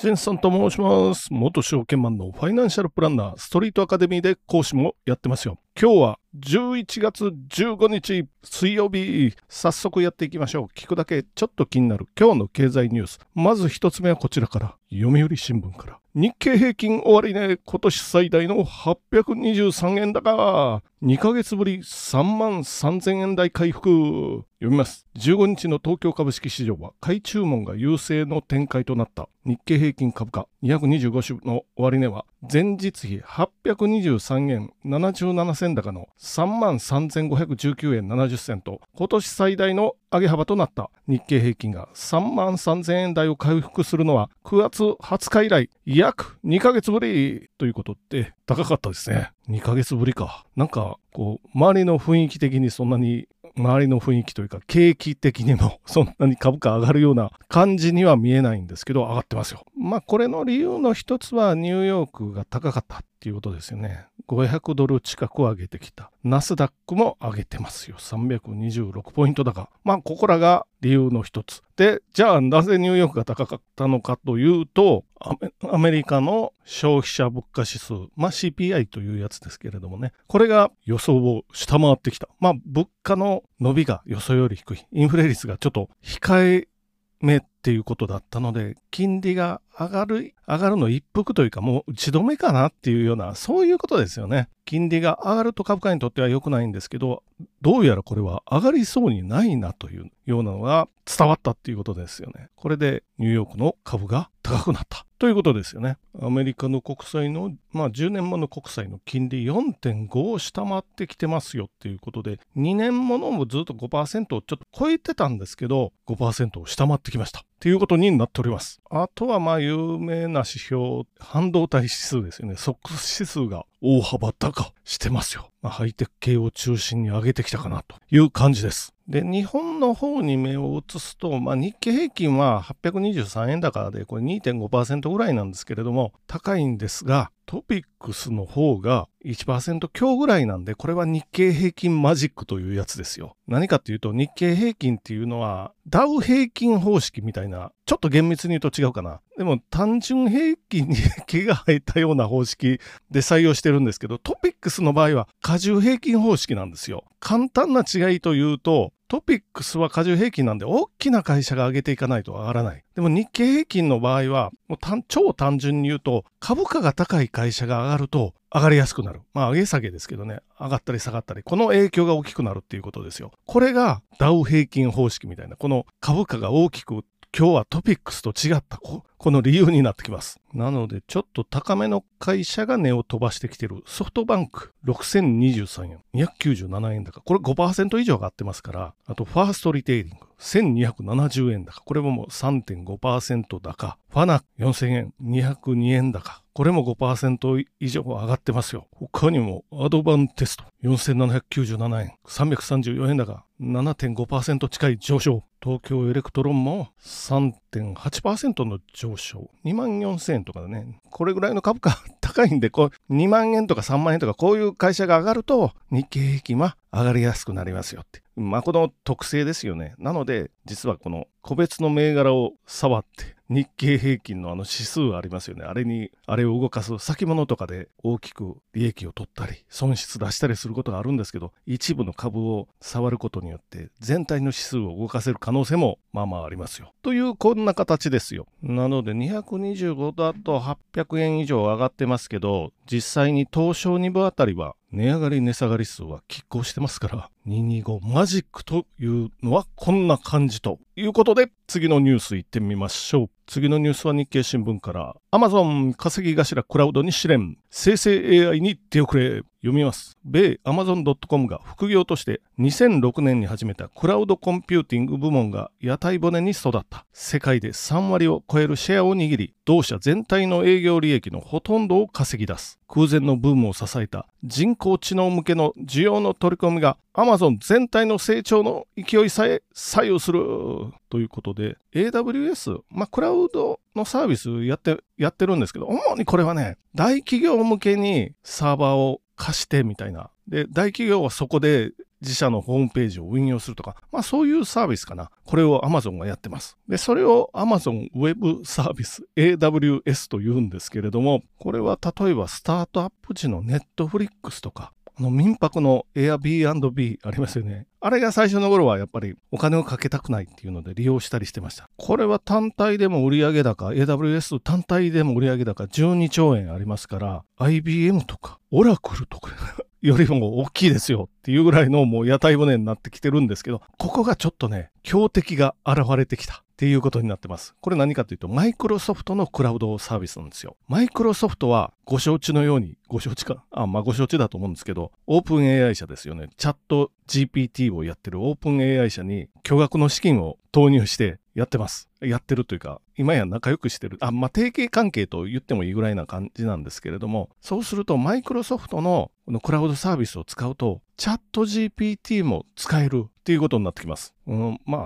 しんさんと申します。元証券マンのファイナンシャルプランナー、ストリートアカデミーで講師もやってますよ。今日は11月15日水曜日、早速やっていきましょう。聞くだけちょっと気になる今日の経済ニュース。まず一つ目はこちらから、読売新聞から。日経平均終値、今年最大の823円高。2ヶ月ぶり33000円台回復。読みます。15日の東京株式市場は買い注文が優勢の展開となった。日経平均株価225種の終値は前日比823円77銭高の 33,519 円70銭と今年最大の上げ幅となった。日経平均が 33,000 円台を回復するのは9月20日以来約2ヶ月ぶりということで、高かったですね。2ヶ月ぶりか。なんかこう周りの雰囲気的にそんなに周りの雰囲気というか景気的にもそんなに株価上がるような感じには見えないんですけど、上がってますよ。まあこれの理由の一つはニューヨークが高かったっていうことですよね。500ドル近く上げてきた。ナスダックも上げてますよ。326ポイント高。まあここらが理由の一つで、じゃあなぜニューヨークが高かったのかというと、アメリカの消費者物価指数、まあ CPI というやつですけれどもね、これが予想を下回ってきた。まあ物価の伸びが予想より低い、インフレ率がちょっと控えめっていうことだったので、金利が上がるの一服というか、もう打ち止めかなっていうような、そういうことですよね。金利が上がると株価にとっては良くないんですけど、どうやらこれは上がりそうにないなというようなのが伝わったっていうことですよね。これでニューヨークの株が高くなったということですよね。アメリカの国債の、10年もの国債の金利 4.5 を下回ってきてますよっていうことで、2年ものもずっと 5% をちょっと超えてたんですけど、5% を下回ってきましたということになっております。あとはまあ有名な指標、半導体指数ですよね。ソックス指数が大幅高してますよ。まあ、ハイテク系を中心に上げてきたかなという感じです。で、日本の方に目を移すと、日経平均は823円高で、これ 2.5% ぐらいなんですけれども、高いんですが、トピックスの方が 1% 強ぐらいなんで、これは日経平均マジックというやつですよ。何かというと、日経平均っていうのはダウ平均方式みたいな、ちょっと厳密に言うと違うかな。でも単純平均に毛が生えたような方式で採用してるんですけど、トピックスの場合は加重平均方式なんですよ。簡単な違いというと、トピックスは加重平均なんで大きな会社が上げていかないと上がらない。でも日経平均の場合はもう超単純に言うと、株価が高い会社が上がると上がりやすくなる。まあ上げ下げですけどね、上がったり下がったり、この影響が大きくなるっていうことですよ。これがダウ平均方式みたいな、この株価が大きく今日はトピックスと違ったこの理由になってきます。なのでちょっと高めの会社が値を飛ばしてきてる。ソフトバンク6023円、297円高。これ 5% 以上上がってますから、あとファーストリテイリング1270円高。これももう 3.5% 高。ファナック4000円、202円高。これも 5% 以上上がってますよ。他にもアドバンテスト4797円、334円高。7.5% 近い上昇。東京エレクトロンも 3.8% の上昇。24000円とかだね。これぐらいの株価高いんで、こう2万円とか3万円とかこういう会社が上がると日経平均は上がりやすくなりますよって。まあこの特性ですよね。なので実はこの個別の銘柄を触って日経平均のあの指数ありますよね。あれを動かす先物とかで大きく利益を取ったり損失出したりすることがあるんですけど、一部の株を触ることによって全体の指数を動かせる可能性もまあまあありますよという、こんな形ですよ。なので225だと800円以上上がってますけど、実際に東証2部あたりは値上がり値下がり数は拮抗してますから、225マジックというのはこんな感じということで、次のニュース行ってみましょう。次のニュースは日経新聞から、 Amazon 稼ぎ頭クラウドに試練、生成 AI に手遅れ。読みます。米 Amazon.com が副業として2006年に始めたクラウドコンピューティング部門が屋台骨に育った。世界で3割を超えるシェアを握り、同社全体の営業利益のほとんどを稼ぎ出す。空前のブームを支えた人工知能向けの需要の取り込みが Amazon 全体の成長の勢いさえ左右するということで、 AWS、クラウドのサービスやってるんですけど、主にこれはね、大企業向けにサーバーを貸してみたいな。で、大企業はそこで自社のホームページを運用するとか、まあそういうサービスかな。これを Amazon がやってます。で、それを Amazon Web サービス AWS と言うんですけれども、これは例えばスタートアップ時の Netflix とか、民泊の Airbnb ありますよね。あれが最初の頃はやっぱりお金をかけたくないっていうので利用したりしてました。これは単体でも売上高、AWS 単体でも売上高12兆円ありますから、IBM とか、オラクルとかよりも大きいですよっていうぐらいのもう屋台骨になってきてるんですけど、ここがちょっとね、強敵が現れてきたっていうことになってます。これ何かというと、マイクロソフトのクラウドサービスなんですよ。マイクロソフトはご承知のように、ご承知だと思うんですけど、オープン AI 社ですよね。チャット GPT をやってるオープン AI 社に巨額の資金を投入してやってます。やってるというか、今や仲良くしてる。提携関係と言ってもいいぐらいな感じなんですけれども、そうするとマイクロソフトのこのクラウドサービスを使うと、チャット GPT も使えるっていうことになってきます。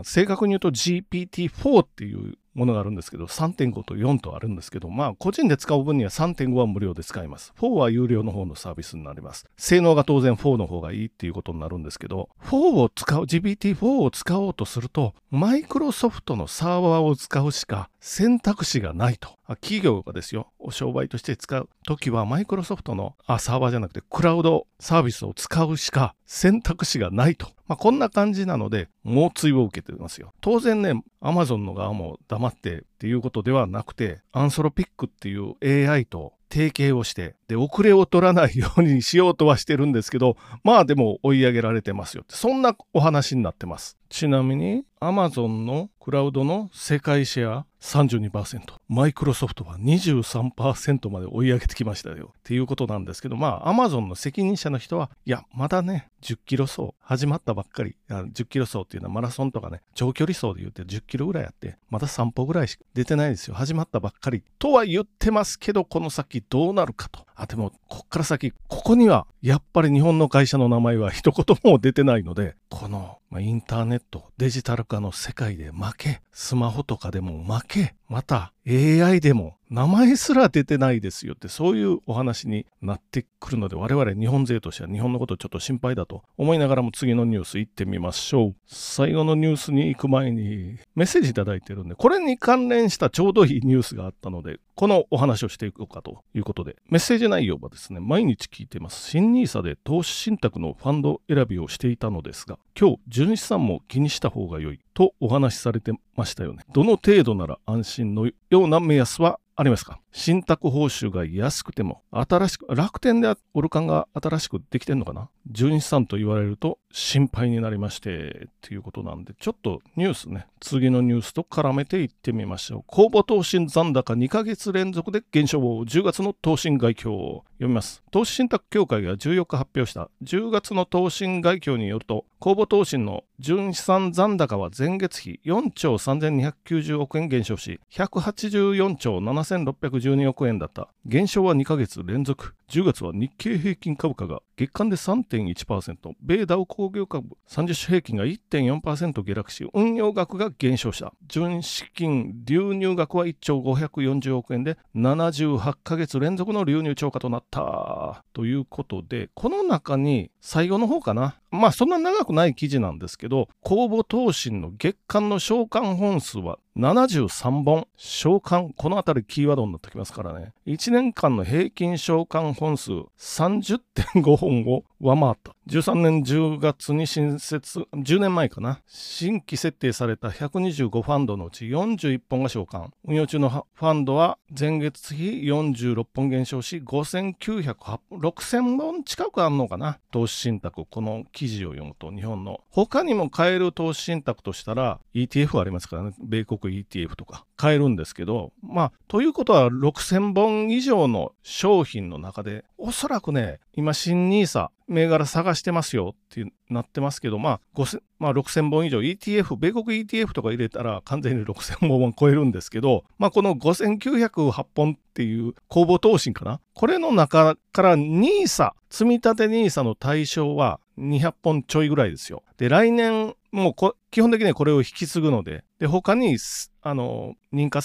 正確に言うと GPT-4 っていうものがあるんですけど、3.5 と4とあるんですけど、個人で使う分には 3.5 は無料で使えます。4は有料の方のサービスになります。性能が当然4の方がいいっていうことになるんですけど、GPT-4 を使おうとすると、マイクロソフトのサーバーを使うしか選択肢がないと。企業がですよ、商売として使うときは、マイクロソフトの、サーバーじゃなくて、クラウドサービスを使うしか選択肢がないと。こんな感じなので、猛追を受けてますよ。当然ね、Amazon の側も黙ってっていうことではなくて、アンソロピックっていう AI と提携をして、で、遅れを取らないようにしようとはしてるんですけど、でも追い上げられてますよって、そんなお話になってます。ちなみに、Amazon のクラウドの世界シェア 32%、マイクロソフトは 23% まで追い上げてきましたよっていうことなんですけど、Amazon の責任者の人は、まだね、10キロ走、始まったばっかり、10キロ走っていうのはマラソンとかね、長距離走で言って10キロぐらいあって、まだ3歩ぐらいしか出てないですよ。始まったばっかりとは言ってますけど、この先どうなるかと。でも、こっから先、ここには、やっぱり日本の会社の名前は一言も出てないので、この、インターネット、デジタル化の世界で負け、スマホとかでも負け、また AI でも名前すら出てないですよって、そういうお話になってくるので、我々日本勢としては日本のことちょっと心配だと思いながらも、次のニュース行ってみましょう。最後のニュースに行く前にメッセージいただいてるんで、これに関連したちょうどいいニュースがあったので、このお話をしていこうかということで、メッセージ内容はですね、毎日聞いてます。新NISAで投資信託のファンド選びをしていたのですが、今日純資産も気にした方が良いとお話しされてましたよね。どの程度なら安心のような目安はありますか？信託報酬が安くても、楽天でオルカンが新しくできてんのかな？純資産と言われると心配になりまして、っていうことなんで、ちょっとニュースね、次のニュースと絡めていってみましょう。公募投信残高2ヶ月連続で減少、10月の投信概況を読みます。投資信託協会が14日発表した10月の投信概況によると、公募投信の純資産残高は前月比4兆3290億円減少し、184兆7612億円だった。減少は2ヶ月連続。10月は日経平均株価が月間で 3.1%、米ダウ工業株30種平均が 1.4% 下落し、運用額が減少した。純資金流入額は1兆540億円で、78ヶ月連続の流入超過となった。ということで、この中に最後の方かな。そんな長くない記事なんですけど、公募投信の月間の償還本数は73本、償還、このあたりキーワードになってきますからね。1年間の平均償還本数 30.5 本を上回った。13年10月に10年前かな。新規設定された125ファンドのうち41本が償還。運用中のファンドは前月比46本減少し、6000本近くあるのかな。投資信託、この記事を読むと日本の。他にも買える投資信託としたら ETF ありますからね。米国 ETF とか買えるんですけど、ということは6000本以上の商品の中で、おそらくね、今新NISA銘柄探してますよってなってますけど、6000本以上 ETF、米国 ETF とか入れたら完全に6000本超えるんですけど、この5908本っていう公募投信かな、これの中から NISA、積み立て NISA の対象は200本ちょいぐらいですよ。で、来年もう基本的にはこれを引き継ぐので、他に認可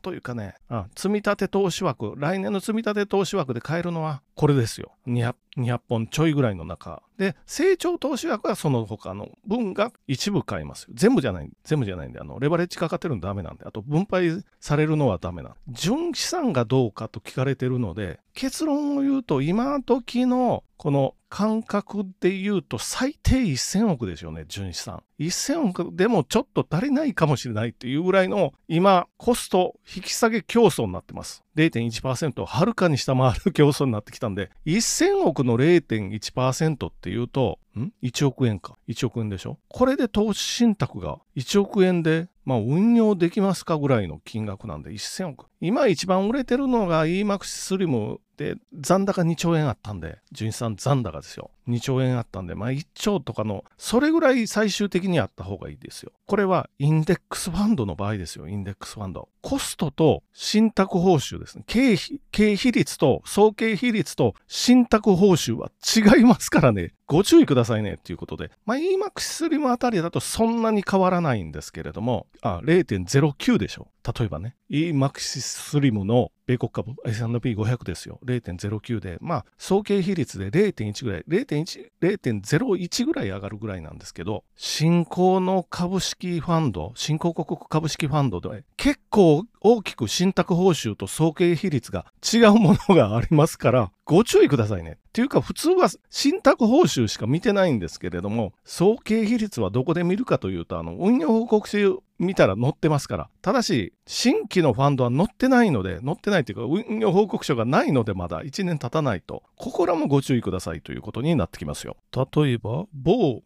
というかね、積み立て投資枠、来年の積み立て投資枠で買えるのはこれですよ。200本ちょいぐらいの中で、成長投資枠はその他の分が一部買いますよ。全部じゃないんで、レバレッジかかってるのダメなんで、あと分配されるのはダメなんで、純資産がどうかと聞かれてるので、結論を言うと今時のこの感覚で言うと最低1000億でしょうね、純資産。1000億でもちょっと足りないかもしれないっていうぐらいの、今コスト引き下げ競争になってます。 0.1% をはるかに下回る競争になってきたんで、1000億の 0.1% っていうと1億円か、1億円でしょ。これで投資信託が1億円で運用できますかぐらいの金額なんで、1000億。今一番売れてるのが eMAXIS SLim で、残高2兆円あったんで、純資産残高ですよ。2兆円あったんで、1兆とかの、それぐらい最終的にあった方がいいですよ。これはインデックスファンドの場合ですよ、インデックスファンド。コストと信託報酬ですね。経費率と総経費率と信託報酬は違いますからね。ご注意くださいねということで、eMAXIS SLim あたりだとそんなに変わらないんですけれども、0.09 でしょ。例えばね、eMAXIS SLim の米国株 S&P500 ですよ。0.09 で、総経費率で 0.1 ぐらい、0.01 ぐらい上がるぐらいなんですけど、新興の株式ファンド、新興国株式ファンドで結構大きく信託報酬と総経費率が違うものがありますから、ご注意くださいね。っていうか、普通は信託報酬しか見てないんですけれども、総経費率はどこで見るかというと、運用報告書見たら載ってますから。ただし、新規のファンドは載ってないので、載ってないというか、運用報告書がないので、まだ1年経たないと、ここらもご注意くださいということになってきますよ。例えば、某、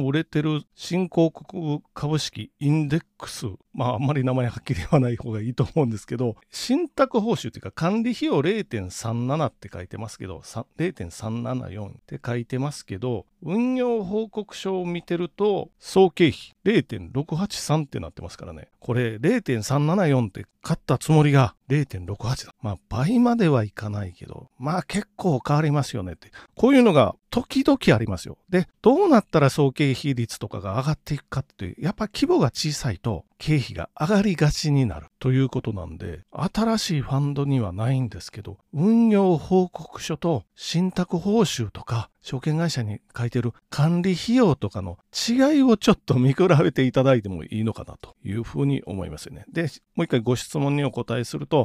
売れてる新興国株式インデックス、あんまり名前はっきり言わない方がいいと思うんですけど、信託報酬というか、管理費用 0.37 って書いてますけど、0.374 って書いてますけど、運用報告書を見てると、総経費 0.683 ってなってますからね。これ 0.374 って買ったつもりが 0.68 だ。倍まではいかないけど、結構変わりますよねって。こういうのが時々ありますよ。で、どうなったら総経費率とかが上がっていくかっていう、やっぱ規模が小さいと経費が上がりがちになるということなんで、新しいファンドにはないんですけど、運用報告書と信託報酬とか、証券会社に書いてる管理費用とかの違いをちょっと見比べていただいてもいいのかなというふうに思いますよね。で、もう一回ご質問にお答えすると、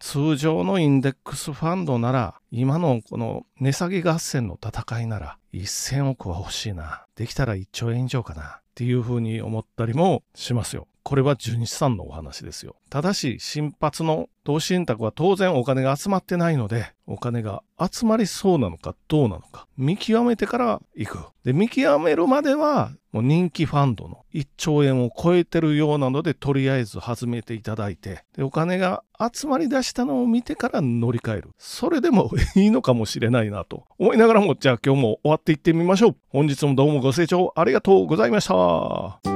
通常のインデックスファンドなら、今のこの値下げ合戦の戦いなら1000億は欲しいな。できたら1兆円以上かな。っていうふうに思ったりもしますよ。これは純資産のお話ですよ。ただし、新発の投資信託は当然お金が集まってないので、お金が集まりそうなのかどうなのか、見極めてから行く。で、見極めるまでは、もう人気ファンドの1兆円を超えてるようなので、とりあえず始めていただいて、で、お金が集まり出したのを見てから乗り換える。それでもいいのかもしれないなと思いながらも、じゃあ今日も終わっていってみましょう。本日もどうもご清聴ありがとうございました。